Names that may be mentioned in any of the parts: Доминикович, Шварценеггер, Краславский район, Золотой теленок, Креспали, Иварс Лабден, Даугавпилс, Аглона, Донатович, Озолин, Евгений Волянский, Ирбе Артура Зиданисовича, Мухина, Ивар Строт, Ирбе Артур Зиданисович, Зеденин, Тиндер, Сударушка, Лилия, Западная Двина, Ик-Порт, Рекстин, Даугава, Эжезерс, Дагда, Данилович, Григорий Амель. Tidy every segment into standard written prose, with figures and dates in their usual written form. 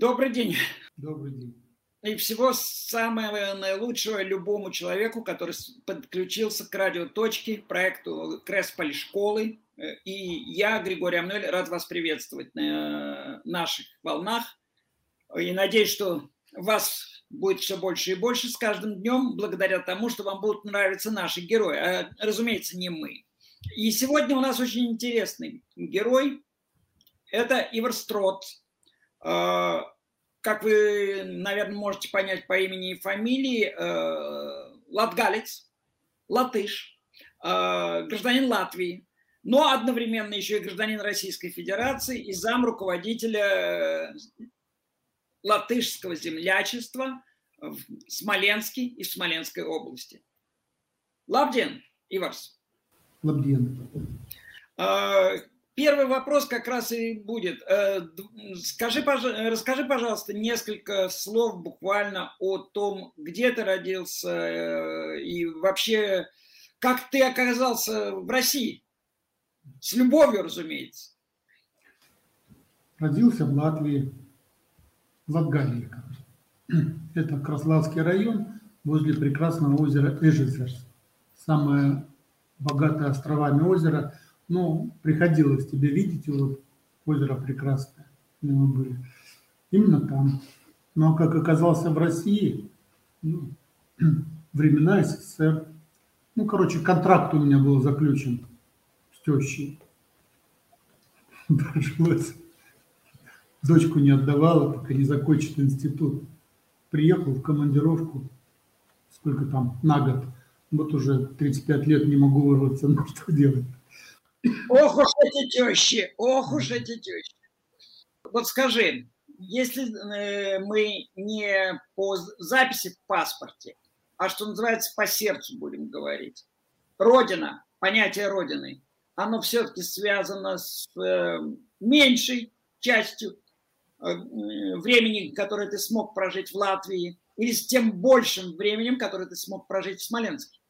Добрый день. Добрый день. И всего самого наилучшего любому человеку, который подключился к радиоточке, проекту Креспали школы. И я, Григорий Амель, рад вас приветствовать на наших волнах. И надеюсь, что вас будет все больше и больше с каждым днем, благодаря тому, что вам будут нравиться наши герои. А, разумеется, не мы. И сегодня у нас очень интересный герой. Это Ивар Строт. Как вы, наверное, можете понять по имени и фамилии, латгалец, латыш, гражданин Латвии, но одновременно еще и гражданин Российской Федерации и зам руководителя латышского землячества в Смоленске и в Смоленской области. Лабден, Иварс. Лабден. Первый вопрос как раз и будет. Расскажи, пожалуйста, несколько слов буквально о том, где ты родился и вообще, как ты оказался в России. С любовью, разумеется. Родился в Латвии, в Латгалии. Это Краславский район, возле прекрасного озера Эжезерс. Самое богатое островами озеро. Ну, приходилось тебе видеть его, озеро прекрасное, где мы были. Именно там. Но как оказался в России, ну, времена СССР. Ну, короче, контракт у меня был заключен с тещей. Пришлось. Дочку не отдавала, пока не закончит институт. Приехал в командировку, сколько там, на год. Вот уже 35 лет не могу вырваться, ну что делать? Ох уж эти тещи, ох уж эти тещи. Вот скажи, если мы не по записи в паспорте, а что называется по сердцу будем говорить, родина, понятие родины, оно все-таки связано с меньшей частью времени, которое ты смог прожить в Латвии, или с тем большим временем, которое ты смог прожить в Смоленске?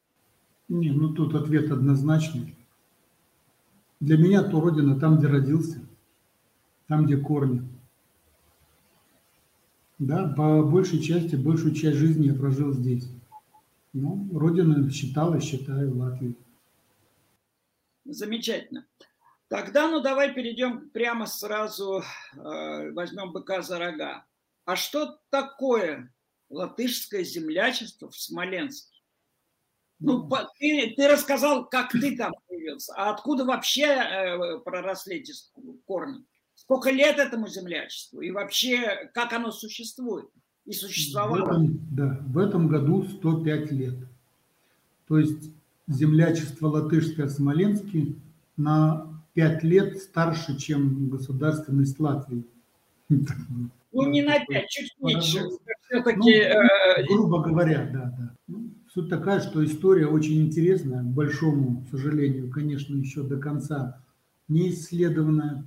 Не, ну тут ответ однозначный. Для меня то родина там, где родился, там, где корни. Да, по большей части, большую часть жизни я прожил здесь. Ну, родину считал и считаю Латвию. Замечательно. Тогда, ну, давай перейдем прямо сразу, возьмем быка за рога. А что такое латышское землячество в Смоленске? Ну, ты рассказал, как ты там появился, а откуда вообще проросли эти корни? Сколько лет этому землячеству и вообще, как оно существует и существовало? В этом году 105 лет. То есть землячество латышское в Смоленске на 5 лет старше, чем государственность Латвии. Ну, не на 5, чуть меньше. Все-таки, грубо говоря, да. Суть такая, что история очень интересная, к большому сожалению, конечно, еще до конца не исследованная.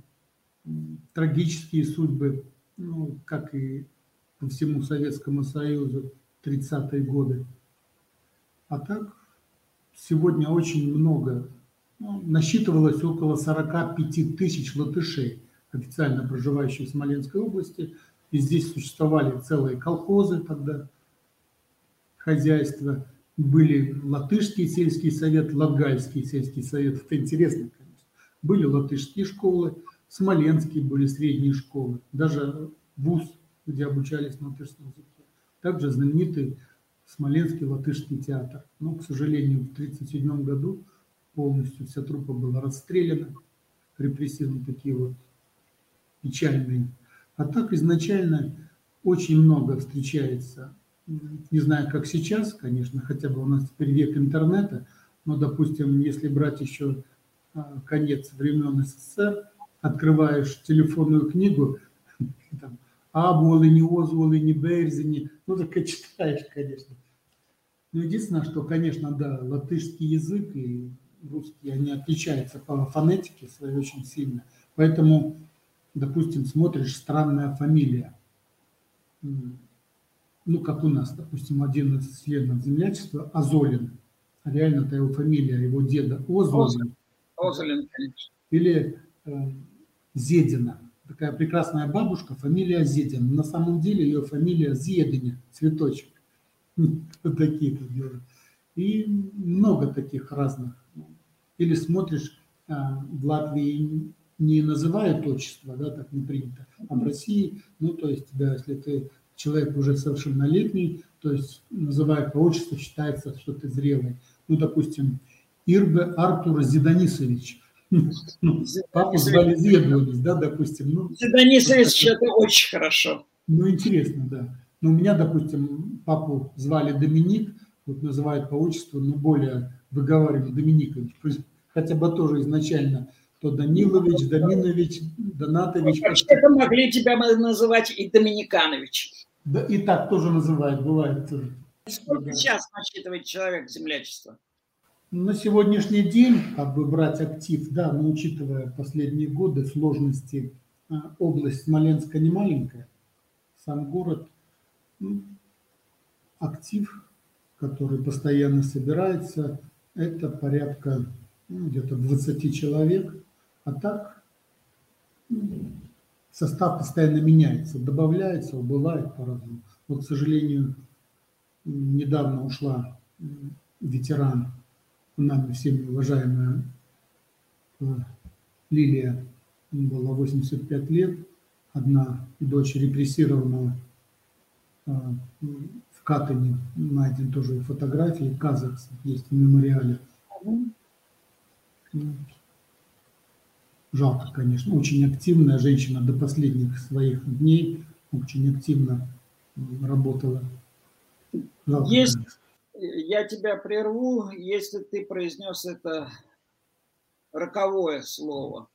Трагические судьбы, ну, как и по всему Советскому Союзу, 30-е годы. А так, сегодня очень много. Ну, насчитывалось около 45 тысяч латышей, официально проживающих в Смоленской области. И здесь существовали целые колхозы тогда, хозяйства. Были латышский сельский совет, латгальский сельский совет. Это интересно, конечно. Были латышские школы, смоленские были средние школы, даже вуз, где обучались на латышском языке. Также знаменитый смоленский латышский театр. Но, к сожалению, в 1937 году полностью вся труппа была расстреляна. Репрессивные такие вот печальные. А так изначально очень много встречается. Не знаю, как сейчас, конечно, хотя бы у нас теперь век интернета, но, допустим, если брать еще конец времен СССР, открываешь телефонную книгу, там, Абуолини, Озолини, Берзини, ну, только читаешь, конечно. Но единственное, что, конечно, да, латышский язык и русский, они отличаются по фонетике своей очень сильно, поэтому, допустим, смотришь «Странная фамилия». Ну, как у нас, допустим, один из членов землячества, Озолин. Реально-то его фамилия, его деда Озолин. Озолин, конечно. Или Зедина. такая прекрасная бабушка, фамилия Зедина. На самом деле ее фамилия Зедина, цветочек. Вот такие-то дела. И много таких разных. Или смотришь, в Латвии не называют отчество, да, так не принято. А в России, ну, то есть, да, если ты человек уже совершеннолетний, то есть, называют по отчеству, считается, что ты зрелый. Ну, допустим, Ирбе Артура Зиданисовича. Папу звали Зеденин, да, допустим. Ну, Зиданисович, это очень хорошо. Ну, интересно, да. Но у меня, допустим, папу звали Доминик, вот называют по отчеству, но более выговаривают Доминикович. Хотя бы тоже изначально то Данилович, Доминович, Донатович. Вообще-то могли тебя называть и Доминиканович. Да, и так тоже называют, бывает тоже. Сколько сейчас насчитывает человек землячества? На сегодняшний день, как бы брать актив, да, но учитывая последние годы, сложности, область Смоленска не маленькая, сам город, актив, который постоянно собирается, это порядка, ну, где-то 20 человек, а так состав постоянно меняется, добавляется, убывает по-разному. Вот, к сожалению, недавно ушла ветеран, нами всеми уважаемая Лилия, была 85 лет, одна дочь репрессированного в Катыне, найден тоже фотографии, казах есть в мемориале. Жалко, конечно, очень активная женщина до последних своих дней, очень активно работала. Жалко, есть. Я тебя прерву, если ты произнес это роковое слово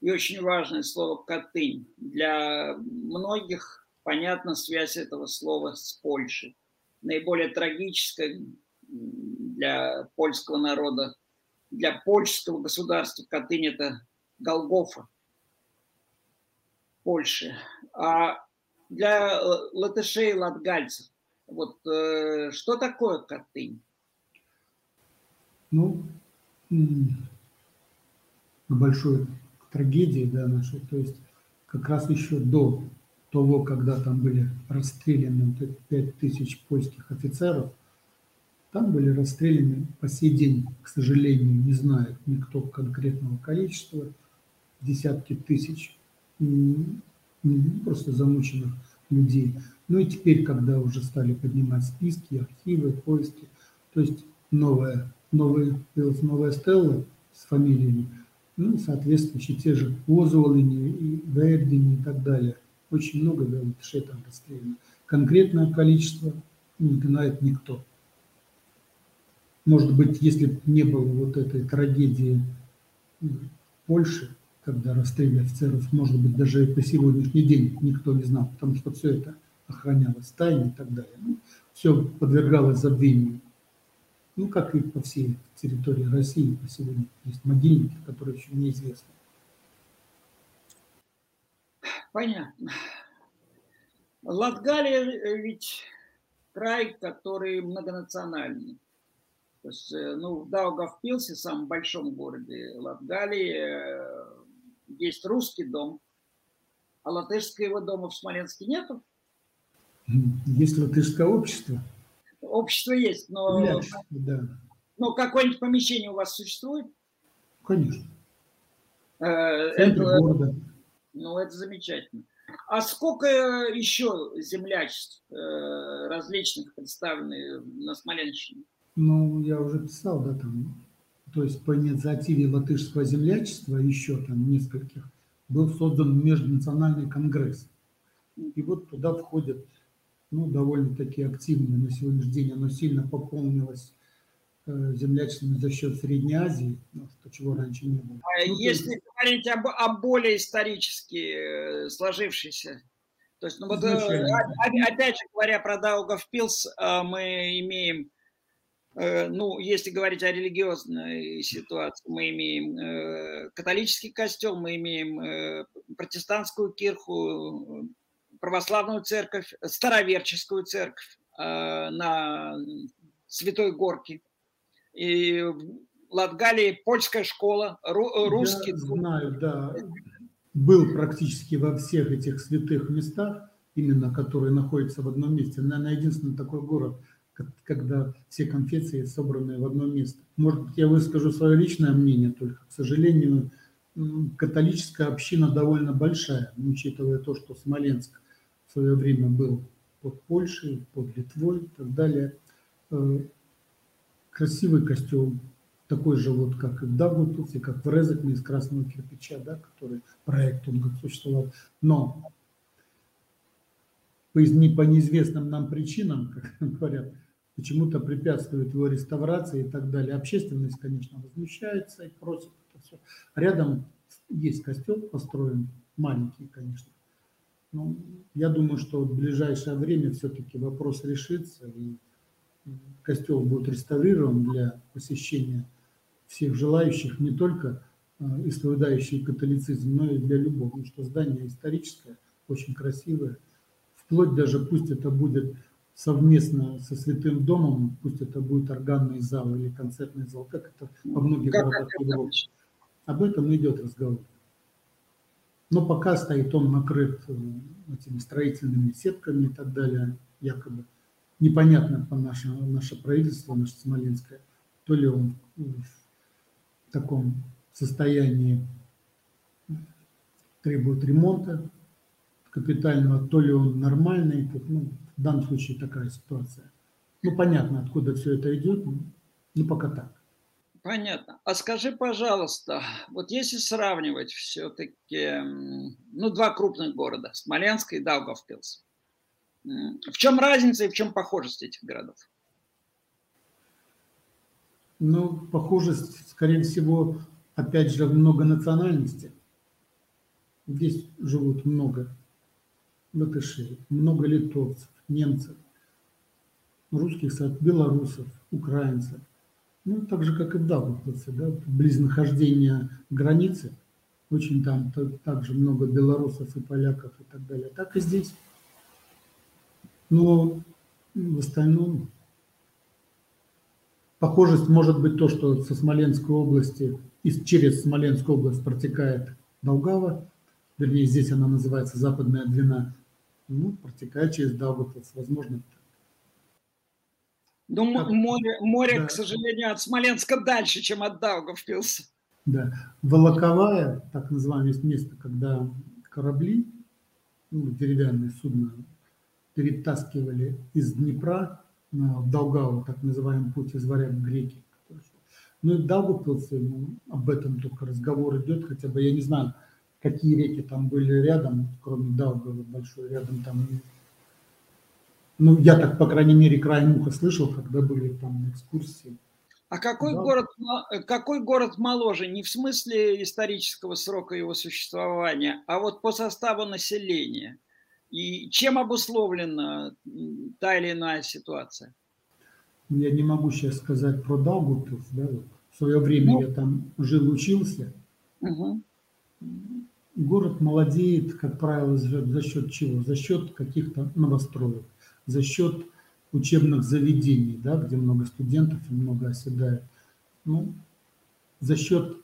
и очень важное слово «Катынь». Для многих понятна связь этого слова с Польшей. Наиболее трагическое для польского народа, для польского государства Катынь – это Голгофа Польши. А для латышей и латгальцев вот что такое Катынь? Ну, большой трагедии, да, нашей, то есть как раз еще до того, когда там были расстреляны 5000 польских офицеров, там были расстреляны по сей день, к сожалению, не знает никто конкретного количества, десятки тысяч просто замученных людей. Ну и теперь, когда уже стали поднимать списки, архивы, поиски, то есть новая стелла с фамилиями, ну, соответствующие те же Озолини и Вердини и так далее. Очень много латышей там расстреляно. Конкретное количество не знает никто. Может быть, если бы не было вот этой трагедии Польши, когда расстреляли офицеров, может быть, даже и по сегодняшний день никто не знал, потому что все это охранялось тайне и так далее. Ну, все подвергалось забвению. Ну, как и по всей территории России, по сегодня есть могильники, которые еще неизвестны. Понятно. Латгалия ведь край, который многонациональный. То есть, ну, в Даугавпилсе, самом большом городе Латгалии, есть русский дом, а латышского дома в Смоленске нету? Есть латышское общество. Общество есть, но... Общество, да. Но какое-нибудь помещение у вас существует? Конечно. Это, ну, это замечательно. А сколько еще землячеств различных представлены на Смоленщине? Ну, я уже писал, да, там, то есть по инициативе латышского землячества еще там нескольких был создан межнациональный конгресс. И вот туда входят, ну, довольно-таки активно на сегодняшний день, оно сильно пополнилось землячеством за счет Средней Азии, чего раньше не было. А ну, если есть... говорить о более исторически сложившейся, то есть, ну, вот, опять же говоря про Даугавпилс, мы имеем, ну, если говорить о религиозной ситуации, мы имеем католический костел, мы имеем протестантскую кирху, православную церковь, староверческую церковь на Святой Горке. И в Латгалии польская школа, русский... Я знаю, да. был практически во всех этих святых местах, именно которые находятся в одном месте. Наверное, единственный такой город, когда все конфессии собраны в одно место. Может быть, я выскажу свое личное мнение, только, к сожалению, католическая община довольно большая, учитывая то, что Смоленск в свое время был под Польшей, под Литвой и так далее. Красивый костел, такой же, вот, как и в Даугавпилсе, как в Резекне из красного кирпича, да, который проект он как существовал. Но по неизвестным нам причинам, как говорят, почему-то препятствует его реставрации и так далее. Общественность, конечно, возмущается и просит это все. Рядом есть костел построен, маленький, конечно. Но я думаю, что в ближайшее время все-таки вопрос решится, и костел будет реставрирован для посещения всех желающих, не только исповедающих католицизм, но и для любого. Потому что здание историческое, очень красивое. Вплоть даже, пусть это будет совместно со Святым Домом, пусть это будет органный зал или концертный зал, как это во многих городах Европы. Об этом идет разговор. Но пока стоит он накрыт этими строительными сетками и так далее, якобы. Непонятно по наше правительство, наше смоленское, то ли он в таком состоянии требует ремонта капитального, то ли он нормальный. Ну, в данном случае такая ситуация. Ну, понятно, откуда все это идет, но пока так. Понятно. А скажи, пожалуйста, вот если сравнивать все-таки, ну, два крупных города, Смоленск и Даугавпилс, в чем разница и в чем похожесть этих городов? Ну, похожесть, скорее всего, опять же, в многонациональности. Здесь живут много латышей, много литовцев, немцев, русских, белорусов, украинцев. Ну, так же, как и в Даугавпилсе, да, близ нахождения границы. Очень там также много белорусов и поляков и так далее. Так и здесь. Но в остальном похожесть может быть то, что со Смоленской области, через Смоленскую область протекает Даугава, вернее, здесь она называется Западная Двина, ну, протекает через Даугавпилс, возможно. Но море, да, к сожалению, от Смоленска дальше, чем от Даугавпилса. Да, Волоковая, так называемое место, когда корабли, ну, деревянные судна, перетаскивали из Днепра в Даугаву, так называемый путь из варяг греки. Ну и Даугавпилсе, ну, об этом только разговор идет, хотя бы я не знаю, какие реки там были рядом, кроме Даугавы большой, рядом там. Ну, я так, по крайней мере, краем уха слышал, когда были там экскурсии. А какой город моложе? Не в смысле исторического срока его существования, а вот по составу населения. И чем обусловлена та или иная ситуация? Я не могу сейчас сказать про Даугавпилс. Да? В свое время я там жил, учился. Угу. Город молодеет, как правило, за счет чего? За счет каких-то новостроек, за счет учебных заведений, да, где много студентов и много оседает. Ну, за счет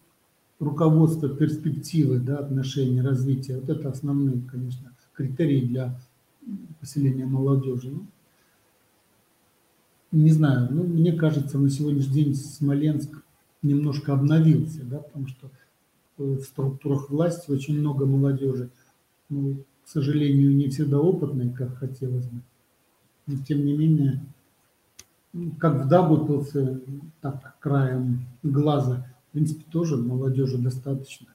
руководства, перспективы, да, отношений, развития. Вот это основные, конечно, критерии для поселения молодежи. Ну, не знаю, ну, мне кажется, на сегодняшний день Смоленск немножко обновился, да, потому что в структурах власти очень много молодежи. Ну, к сожалению, не всегда опытной, как хотелось бы. Но, тем не менее, как в Даугавпилсе, так краем глаза, в принципе, тоже молодежи достаточно.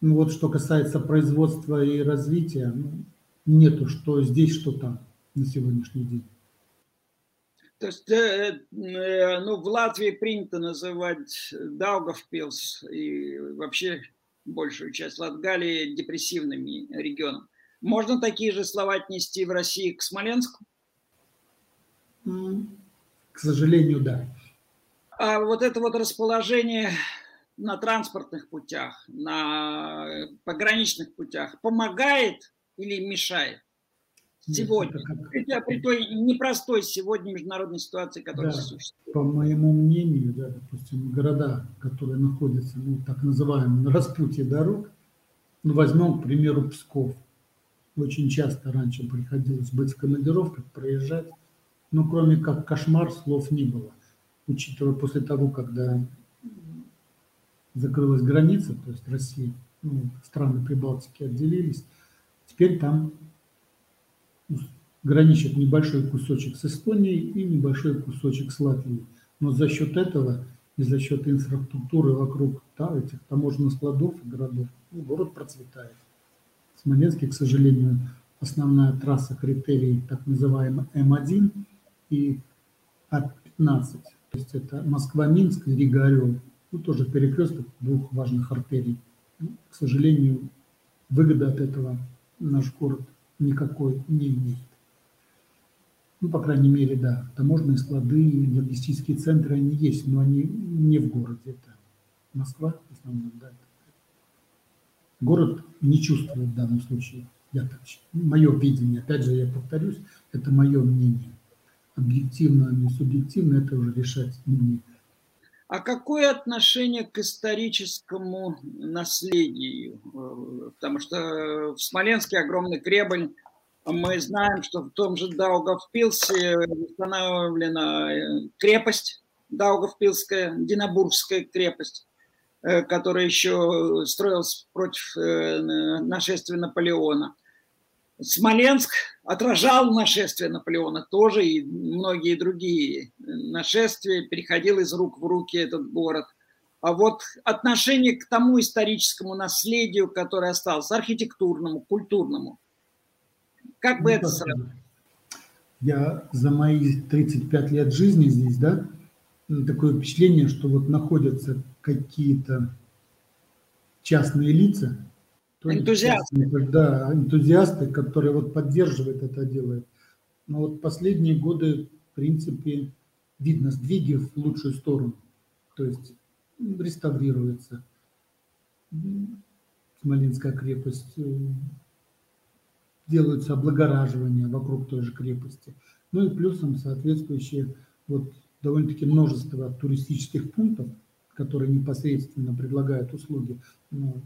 Ну вот, что касается производства и развития, ну, нету что здесь, что там на сегодняшний день. То есть, ну, в Латвии принято называть Даугавпилс и вообще большую часть Латгалии депрессивными регионами. Можно такие же слова отнести в России к Смоленску? К сожалению, да. А вот это вот расположение на транспортных путях, на пограничных путях помогает или мешает сегодня, при той непростой сегодня международной ситуации, которая существует. По моему мнению, да, допустим, города, которые находятся, ну, так называемые, на распутье дорог, ну, возьмем, к примеру, Псков. Очень часто раньше приходилось быть в командировках, проезжать, но кроме как кошмар, слов не было. Учитывая после того, когда закрылась граница, то есть Россия, ну, страны Прибалтики отделились, теперь там граничит небольшой кусочек с Эстонией и небольшой кусочек с Латвией. Но за счет этого и за счет инфраструктуры вокруг, да, этих таможенных складов и городов, ну, город процветает. В Смоленске, к сожалению, основная трасса критерий так называемый М1 и А15. То есть это Москва-Минск и Рига-Орел. Ну, тоже перекресток двух важных артерий. Ну, к сожалению, выгода от этого наш город никакой не имеет. Ну, по крайней мере, да, таможенные склады, логистические центры, они есть, но они не в городе. Это Москва, в основном, да. Город не чувствует в данном случае, я так считаю. Мое видение, опять же, я повторюсь, это мое мнение. Объективно, не субъективно, это уже решать не мне. А какое отношение к историческому наследию? Потому что в Смоленске огромный Кремль. Мы знаем, что в том же Даугавпилсе установлена крепость, Даугавпилская, Динабургская крепость, которая еще строилась против нашествия Наполеона. Смоленск отражал нашествие Наполеона тоже и многие другие нашествия, переходил из рук в руки этот город. А вот отношение к тому историческому наследию, которое осталось, архитектурному, культурному, как бы это сравнить? Я за мои 35 лет жизни здесь, да, такое впечатление, что вот находятся какие-то частные лица, энтузиасты. Да, энтузиасты, которые вот поддерживают это, делают. Но вот последние годы, в принципе, видно сдвиги в лучшую сторону. То есть реставрируется Смоленская крепость, делаются облагораживания вокруг той же крепости. Ну и плюсом соответствующие вот довольно-таки множество туристических пунктов, которые непосредственно предлагают услуги, ну,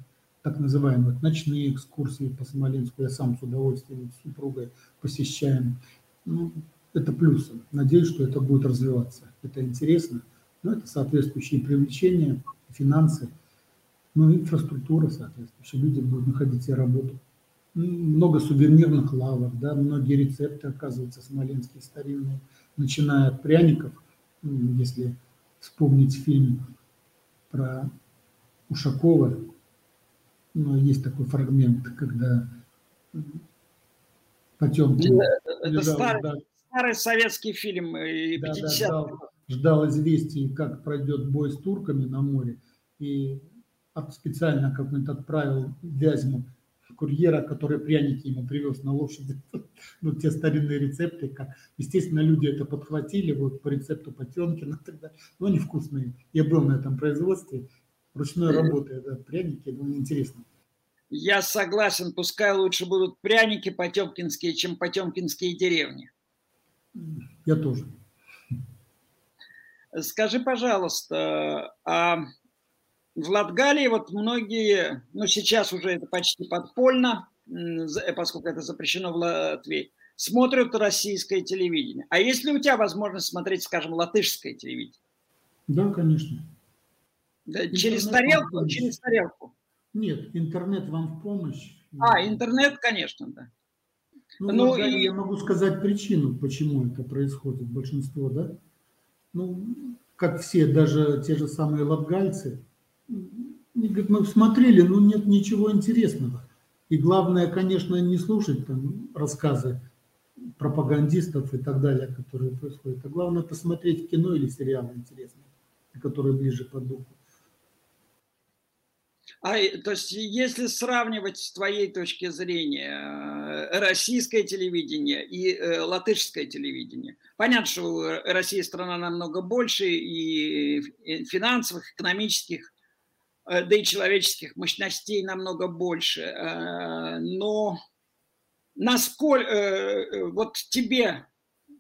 так называемые ночные экскурсии по Смоленску. Я сам с удовольствием, с супругой посещаем. Ну, это плюсы. Надеюсь, что это будет развиваться. Это интересно. Но это соответствующие привлечения, финансы, ну, инфраструктура соответствующая. Люди будут находить себе работу. Много сувенирных лавок, да, многие рецепты, оказываются, смоленские, старинные, начиная от пряников, если вспомнить фильм про Ушакова. Но есть такой фрагмент, когда Потемкин... Это старый советский фильм, 50-х. Да, ждал известий, как пройдет бой с турками на море, и специально как-нибудь отправил Вязьму курьера, который пряники ему привез на лошади. Вот те старинные рецепты, как, естественно, люди это подхватили вот по рецепту Потемкина тогда, но они вкусные. Я был на этом производстве. Ручной работы, это пряники, это интересно. Я согласен, пускай лучше будут пряники потемкинские, чем потемкинские деревни. Я тоже. Скажи, пожалуйста, а в Латгалии вот многие, ну сейчас уже это почти подпольно, поскольку это запрещено в Латвии, смотрят российское телевидение. А есть ли у тебя возможность смотреть, скажем, латышское телевидение? Да, конечно. Да, через тарелку? Через тарелку. Нет, интернет вам в помощь. А, интернет, конечно, да. Ну, и... Я могу сказать причину, почему это происходит, большинство, да? Ну, как все, даже те же самые латгальцы, они говорят, мы смотрели, но нет ничего интересного. И главное, конечно, не слушать там рассказы пропагандистов и так далее, которые происходят. А главное, посмотреть кино или сериалы интересные, которые ближе по духу. А, то есть, если сравнивать с твоей точки зрения российское телевидение и латышское телевидение, понятно, что Россия страна намного больше и финансовых, экономических, да и человеческих мощностей намного больше, но насколько вот тебе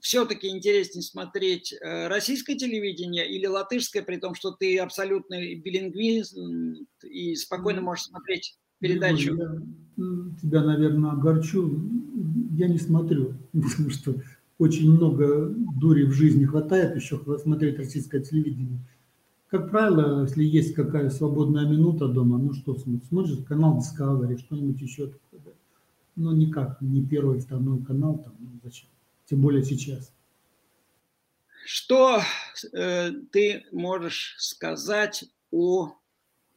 все-таки интереснее смотреть российское телевидение или латышское, при том, что ты абсолютно билингвист и спокойно можешь смотреть передачу? Я тебя, наверное, огорчу. Я не смотрю, потому что очень много дури в жизни хватает еще смотреть российское телевидение. Как правило, если есть какая свободная минута дома, ну что смотришь? Канал Discovery, что-нибудь еще. Ну никак, не первый, второй канал, там, ну, зачем? Тем более сейчас. Что ты можешь сказать о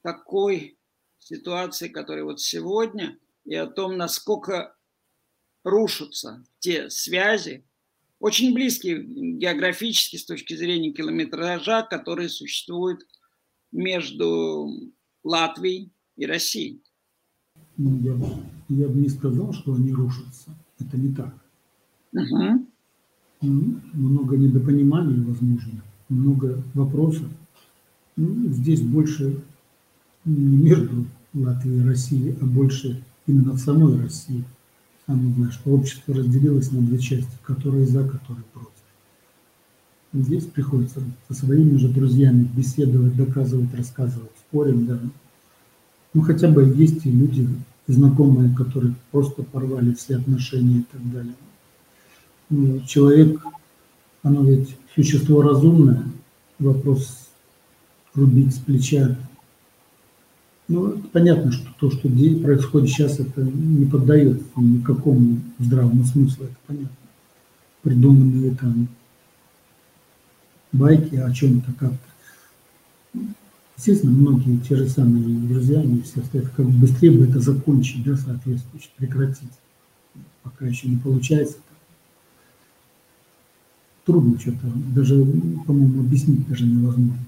такой ситуации, которая вот сегодня, и о том, насколько рушатся те связи, очень близкие географически с точки зрения километража, которые существуют между Латвией и Россией? Ну, я бы не сказал, что они рушатся. Это не так. Угу. Много недопониманий, возможно, много вопросов. Ну, здесь больше не между Латвией и Россией, а больше именно в самой России. Сам знаешь, общество разделилось на две части, которые за, которые против. Здесь приходится со своими же друзьями беседовать, доказывать, рассказывать, спорить. Да. Ну, хотя бы есть и люди, знакомые, которые просто порвали все отношения и так далее. Ну, человек, оно ведь существо разумное, вопрос рубить с плеча. Ну, понятно, что то, что происходит сейчас, это не поддается никакому здравому смыслу, это понятно. Придуманные там байки о чем-то как-то. Естественно, многие те же самые друзья, они все стоят, как быстрее бы это закончить, да, соответствующе, прекратить. Пока еще не получается. Трудно что-то, даже, по-моему, объяснить даже невозможно.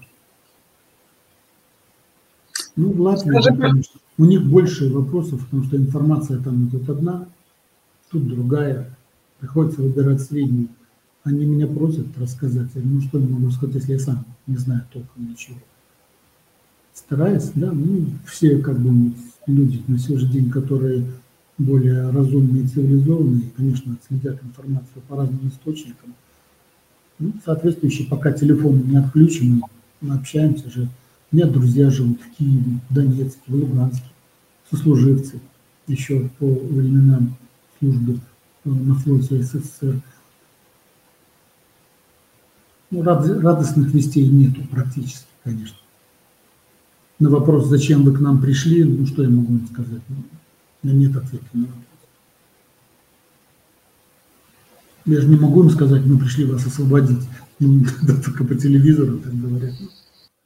Ну, в Латвии, конечно, у них больше вопросов, потому что информация там идет одна, тут другая, приходится выбирать средние. Они меня просят рассказать, я говорю, ну что я могу сказать, если я сам не знаю толком ничего. Стараюсь, да, ну, все как бы люди на сегодняшний день, которые более разумные и цивилизованные, конечно, следят информацию по разным источникам. Ну, соответствующе, пока телефон не отключен, мы общаемся же. У меня друзья живут в Киеве, в Донецке, в Луганске, сослуживцы еще по временам службы на флоте СССР. Ну, радостных вестей нету практически, конечно. На вопрос, зачем вы к нам пришли, ну что я могу вам сказать? У меня нет ответа на вопрос. Я же не могу им сказать, мы пришли вас освободить. Ну, только по телевизору так говорят.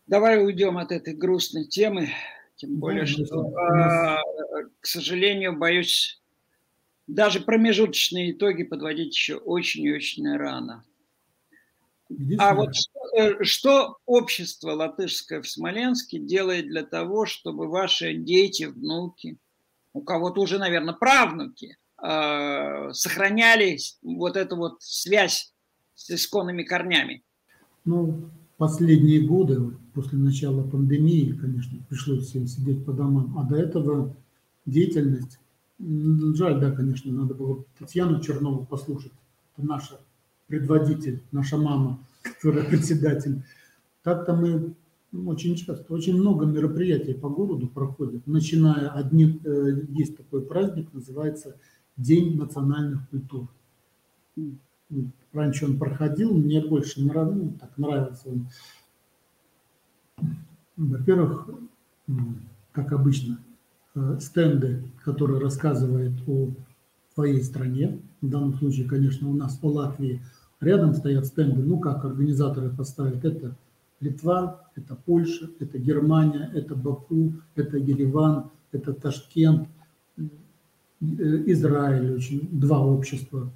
Давай уйдем от этой грустной темы. Тем более, да, что, к сожалению, боюсь, даже промежуточные итоги подводить еще очень и очень рано. А вот что общество латышское в Смоленске делает для того, чтобы ваши дети, внуки, у кого-то уже, наверное, правнуки, сохраняли вот эту вот связь с исконными корнями? Ну, последние годы, после начала пандемии, конечно, пришлось всем сидеть по домам, а до этого деятельность, жаль, да, конечно, надо было Татьяну Чернову послушать, это наша предводитель, наша мама, которая председатель. Так-то мы очень часто, очень много мероприятий по городу проходят, начиная от дней, есть такой праздник, называется День национальных культур. Раньше он проходил, мне больше нравился он. Во-первых, как обычно, стенды, которые рассказывают о своей стране, в данном случае, конечно, у нас по Латвии, рядом стоят стенды, ну как организаторы поставят, это Литва, это Польша, это Германия, это Баку, это Ереван, это Ташкент. Израиль очень, два общества,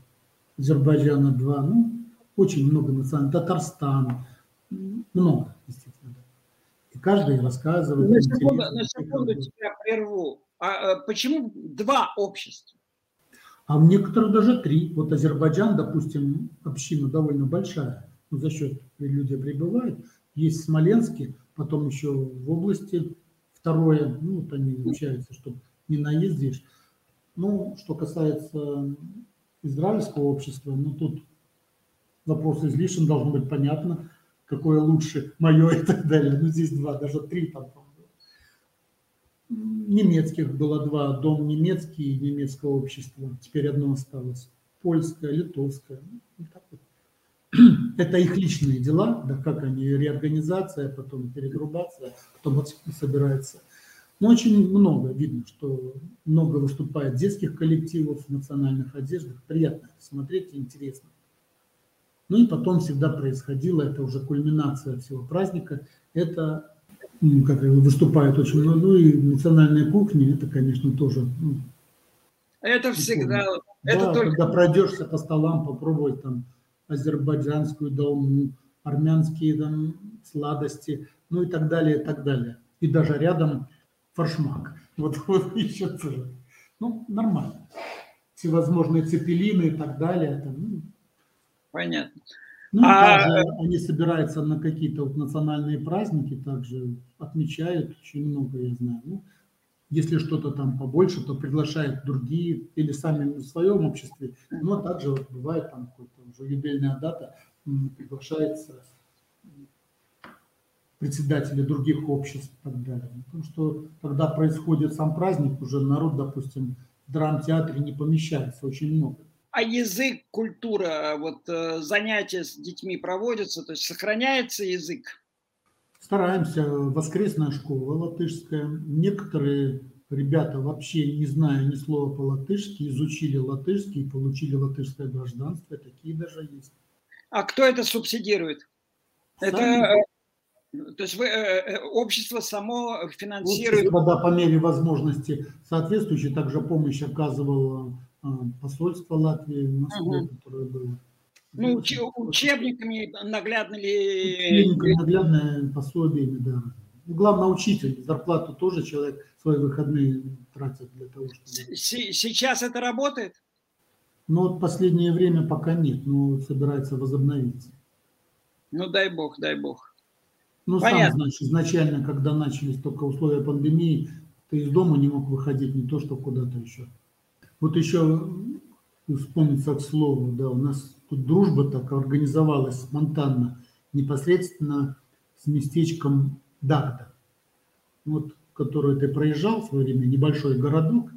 Азербайджана два, ну, очень много национальных, Татарстан, много, естественно. И каждый рассказывает. На секунду тебя прерву. А почему два общества? А в некоторых даже три. Вот Азербайджан, допустим, община довольно большая, но за счет людей прибывают. Есть в Смоленске, потом еще в области второе, ну, вот они общаются, чтобы не наездишь. Ну, что касается израильского общества, ну, тут вопрос излишен, должно быть понятно, какое лучше, мое и так далее. Ну, здесь два, даже три там. Немецких было два, дом немецкий и немецкого общества, теперь одно осталось, польское, литовское. Это их личные дела, да, как они, реорганизация, потом перегруппация, потом отсюда собирается. Но очень много, видно, что много выступает детских коллективов в национальных одеждах, приятно смотреть, интересно. Ну и потом всегда происходило, это уже кульминация всего праздника, это... Как выступает очень много, ну и национальная кухня, это, конечно, тоже. Ну, это всегда. Да, это только... Когда пройдешься по столам, попробовать там азербайджанскую долму, армянские там сладости, ну и так далее, и так далее. И даже рядом форшмак. Вот, вот еще тоже. Ну, нормально. Всевозможные цепелины и так далее. Там, ну. Понятно. Ну, также они собираются на какие-то вот национальные праздники, также отмечают, очень много, я знаю. Ну, если что-то там побольше, то приглашают другие или сами в своем обществе. Но также вот бывает там какая-то уже юбилейная дата, приглашается председатели других обществ и так далее. Потому что когда происходит сам праздник, уже народ, допустим, в драмтеатре не помещается очень много. А язык, культура, вот занятия с детьми проводятся, то есть сохраняется язык? Стараемся. Воскресная школа латышская. Некоторые ребята вообще, не зная ни слова по-латышски, изучили латышский и получили латышское гражданство. Такие даже есть. А кто это субсидирует? Сами. Это, то есть вы, общество само финансирует? Общество, да, по мере возможности соответствующей. Также помощь оказывала посольство Латвии, Москвы, которое было. Ну, учебниками, наглядными... Учебниками, наглядными пособиями, да. Ну, главное, учитель. Зарплату тоже человек свои выходные тратит для того, чтобы... Сейчас это работает? Ну, вот последнее время пока нет, но собирается возобновиться. Ну, дай бог, дай бог. Ну, понятно. Сам, значит, изначально, когда начались только условия пандемии, ты из дома не мог выходить, не то что куда-то еще. Вот еще вспомнится к слову, да, у нас тут дружба так организовалась спонтанно, непосредственно с местечком Дагда, вот, который ты проезжал в свое время, небольшой городок,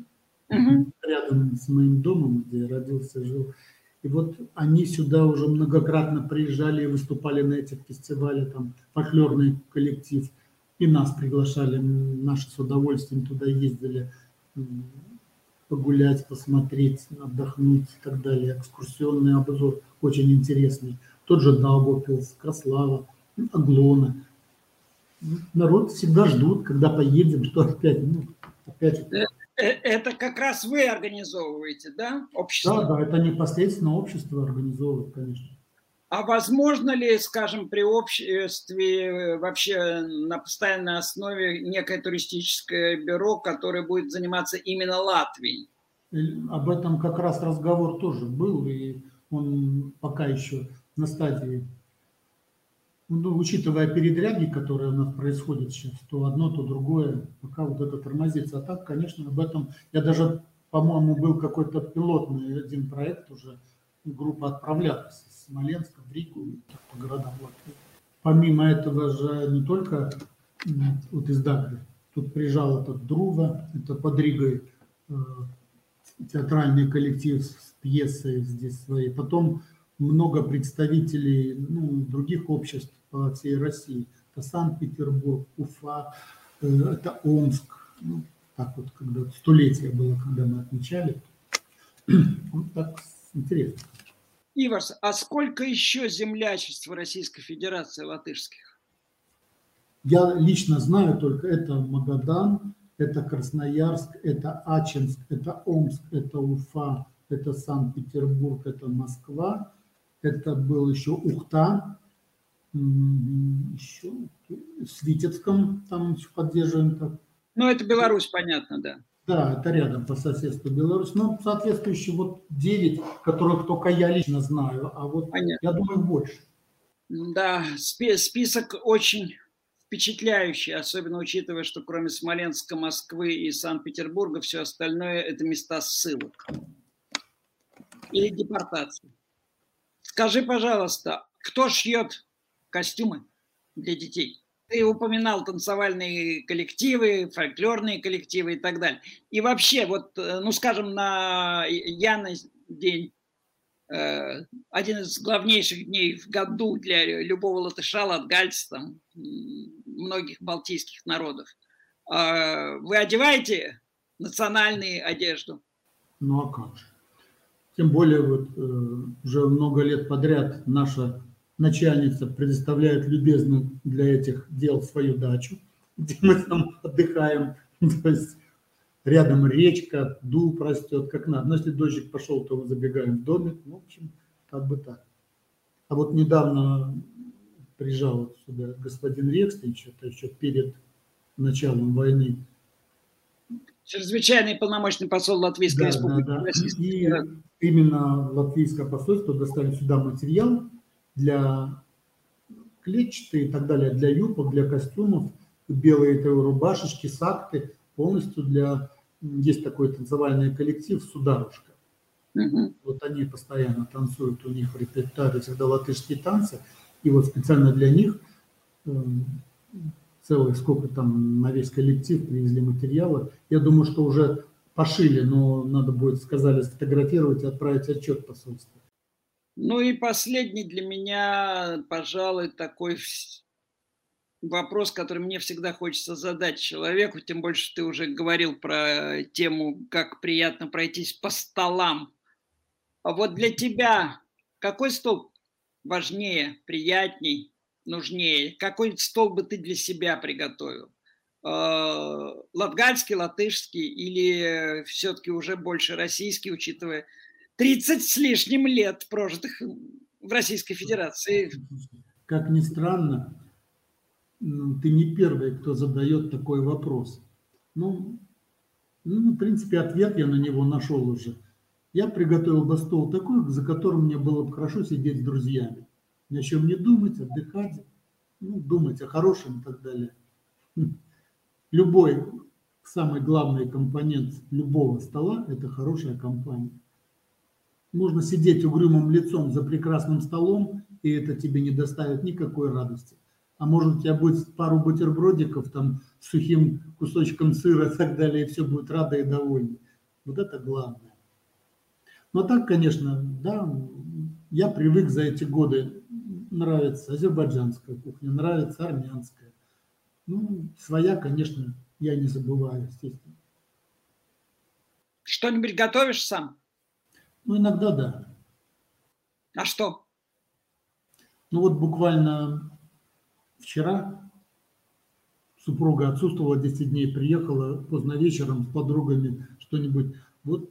рядом с моим домом, где я родился, жил. И вот они сюда уже многократно приезжали и выступали на этих фестивалях, там фольклорный коллектив, и нас приглашали, наши с удовольствием туда ездили, погулять, посмотреть, отдохнуть и так далее. Экскурсионный обзор очень интересный. Тот же Даугавпилс, Краслава, Аглона. Народ всегда ждут, когда поедем, что опять, ну, опять. Это как раз вы организовываете, да, общество? Да, да, это непосредственно общество организовывает, конечно. А возможно ли, скажем, при обществе вообще на постоянной основе некое туристическое бюро, которое будет заниматься именно Латвией? Об этом как раз разговор тоже был, и он пока еще на стадии, ну, учитывая передряги, которые у нас происходят сейчас, то одно, то другое, пока вот это тормозится. А так, конечно, об этом, я даже, по-моему, был какой-то пилотный один проект уже, группа отправлялась из Смоленска в Ригу, по городам Латвии. Помимо этого же не только вот из Дагды, тут приезжал этот Друва, это под Ригой театральный коллектив с пьесой здесь своей. Потом много представителей, ну, других обществ по всей России. Это Санкт-Петербург, Уфа, это Омск. Ну, так вот, когда столетие было, когда мы отмечали. Вот так интересно. Ивар, а сколько еще землячеств в Российской Федерации латышских? Я лично знаю только это Магадан, это Красноярск, это Ачинск, это Омск, это Уфа, это Санкт-Петербург, это Москва, это был еще Ухта, еще с Витебском там еще поддерживаем. Так. Ну, это Беларусь, понятно, да. Да, это рядом по соседству Беларусь. Ну, соответствующие вот 9, которых только я лично знаю, а вот понятно. Я думаю, больше. Да, список очень впечатляющий, особенно учитывая, что кроме Смоленска, Москвы и Санкт-Петербурга, все остальное – это места ссылок или депортации. Скажи, пожалуйста, кто шьет костюмы для детей? Ты упоминал танцевальные коллективы, фольклорные коллективы и так далее. И вообще, вот, ну, скажем, на Яна день, один из главнейших дней в году для любого латыша, латгальца, там, многих балтийских народов. Вы одеваете национальную одежду? Ну а как же? Тем более вот уже много лет подряд наша начальница предоставляет любезно для этих дел свою дачу, где мы там отдыхаем. То есть рядом речка, дуб растет, как надо. Но если дождик пошел, то забегаем в домик. В общем, как бы так. А вот недавно приезжал сюда господин Рекстин, что-то еще перед началом войны. Чрезвычайный полномочный посол Латвийской Республики. Да, да. И именно латвийское посольство доставили сюда материал для клетчатой и так далее, для юбок, для костюмов, белые рубашечки, сакты, полностью для... Есть такой танцевальный коллектив «Сударушка». Вот они постоянно танцуют, у них в репертуаре всегда латышские танцы, и вот специально для них целых сколько там на весь коллектив привезли материала. Я думаю, что уже пошили, но надо будет, сказали, сфотографировать и отправить отчет посольству. Ну и последний для меня, пожалуй, такой вопрос, который мне всегда хочется задать человеку, тем больше ты уже говорил про тему, как приятно пройтись по столам. А вот для тебя какой стол важнее, приятней, нужнее? Какой стол бы ты для себя приготовил? Латгальский, латышский или все-таки уже больше российский, учитывая 30 с лишним лет, прожитых в Российской Федерации? Как ни странно, ты не первый, кто задает такой вопрос. Ну, в принципе, ответ я на него нашел уже. Я приготовил бы стол такой, за которым мне было бы хорошо сидеть с друзьями. Ни о чем не думать, отдыхать, ну, думать о хорошем и так далее. Любой, самый главный компонент любого стола – это хорошая компания. Можно сидеть угрюмым лицом за прекрасным столом, и это тебе не доставит никакой радости. А может, у тебя будет пару бутербродиков там, с сухим кусочком сыра и так далее, и все будет рады и довольны. Вот это главное. Но так, конечно, да, я привык за эти годы. Нравится азербайджанская кухня, нравится армянская. Ну, своя, конечно, я не забываю, естественно. Что-нибудь готовишь сам? Ну, иногда да. А что? Ну, вот буквально вчера супруга отсутствовала 10 дней, приехала поздно вечером с подругами что-нибудь. Вот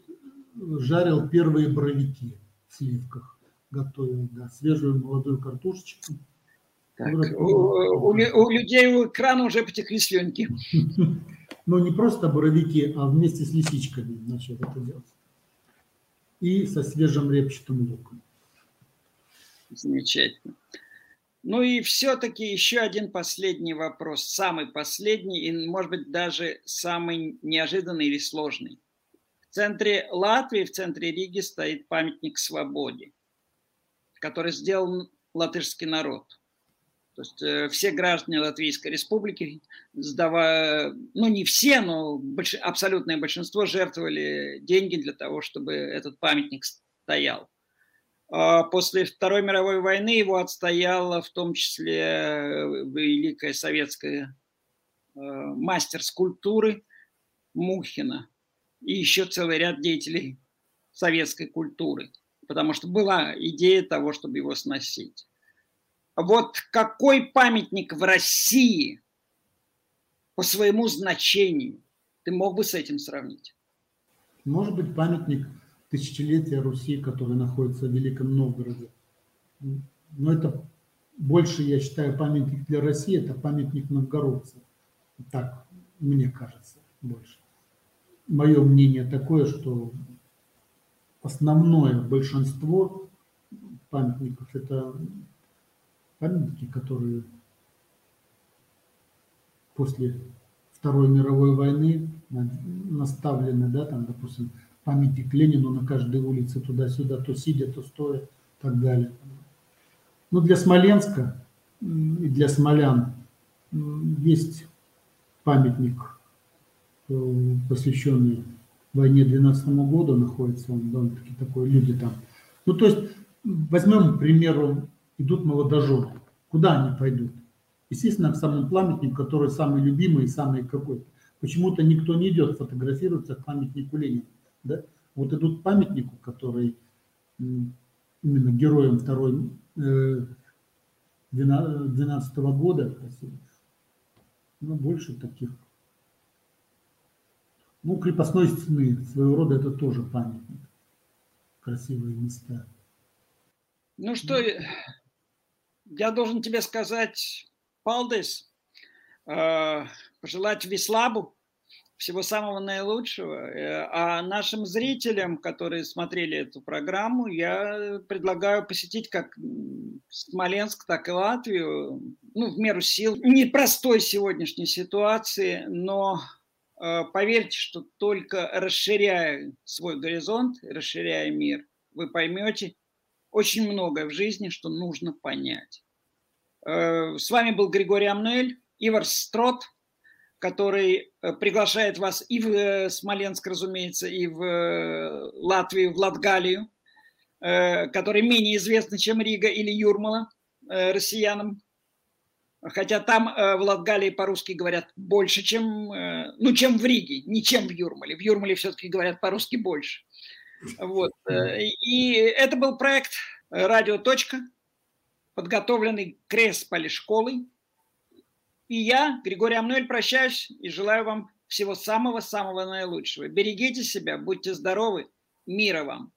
жарил первые боровики в сливках, готовил, да, свежую молодую картошечку. Так, у людей у экрана уже потекли слюнки. Ну, не просто боровики, а вместе с лисичками начал это делать. И со свежим репчатым луком. Замечательно. Ну и все-таки еще один последний вопрос. Самый последний и, может быть, даже самый неожиданный или сложный. В центре Латвии, в центре Риги стоит памятник свободе, который сделан латышский народ. То есть все граждане Латвийской Республики, ну не все, но абсолютное большинство жертвовали деньги для того, чтобы этот памятник стоял. После Второй мировой войны его отстояла в том числе великая советская мастер скульптуры Мухина и еще целый ряд деятелей советской культуры, потому что была идея того, чтобы его сносить. Вот какой памятник в России по своему значению ты мог бы с этим сравнить? Может быть, памятник тысячелетия Руси, который находится в Великом Новгороде. Но это больше, я считаю, памятник для России, это памятник новгородцам. Так, мне кажется, больше. Мое мнение такое, что основное большинство памятников – это памятники, которые после Второй мировой войны наставлены, да, там, допустим, памятник Ленину на каждой улице туда-сюда, то сидя, то стоя и так далее. Но для Смоленска и для смолян есть памятник, посвященный войне 12-му году, находится он, довольно-таки такой, люди там. Ну, то есть, возьмем, к примеру, идут молодожены. Куда они пойдут? Естественно, к самому памятнику, который самый любимый и самый какой-то. Почему-то никто не идет фотографироваться к памятнику Ленина. Да? Вот идут к памятнику, который именно героем Второй 12-го года. Но больше таких. Ну, крепостной стены своего рода это тоже памятник. Красивые места. Ну что, я должен тебе сказать, Палдес, пожелать Вислабу всего самого наилучшего. А нашим зрителям, которые смотрели эту программу, я предлагаю посетить как Смоленск, так и Латвию. Ну, в меру сил. Непростой сегодняшней ситуации, но... Поверьте, что только расширяя свой горизонт, расширяя мир, вы поймете очень многое в жизни, что нужно понять. С вами был Григорий Амель, Ивар Строт, который приглашает вас и в Смоленск, разумеется, и в Латвию, в Латгалию, который менее известна, чем Рига или Юрмала россиянам. Хотя там в Латгалии по-русски говорят больше, чем, ну, чем в Риге, не чем в Юрмале. В Юрмале все-таки говорят по-русски больше. Вот. И это был проект «Радио. Точка», подготовленный Креспали школой. И я, Григорий Амель, прощаюсь и желаю вам всего самого-самого наилучшего. Берегите себя, будьте здоровы, мира вам!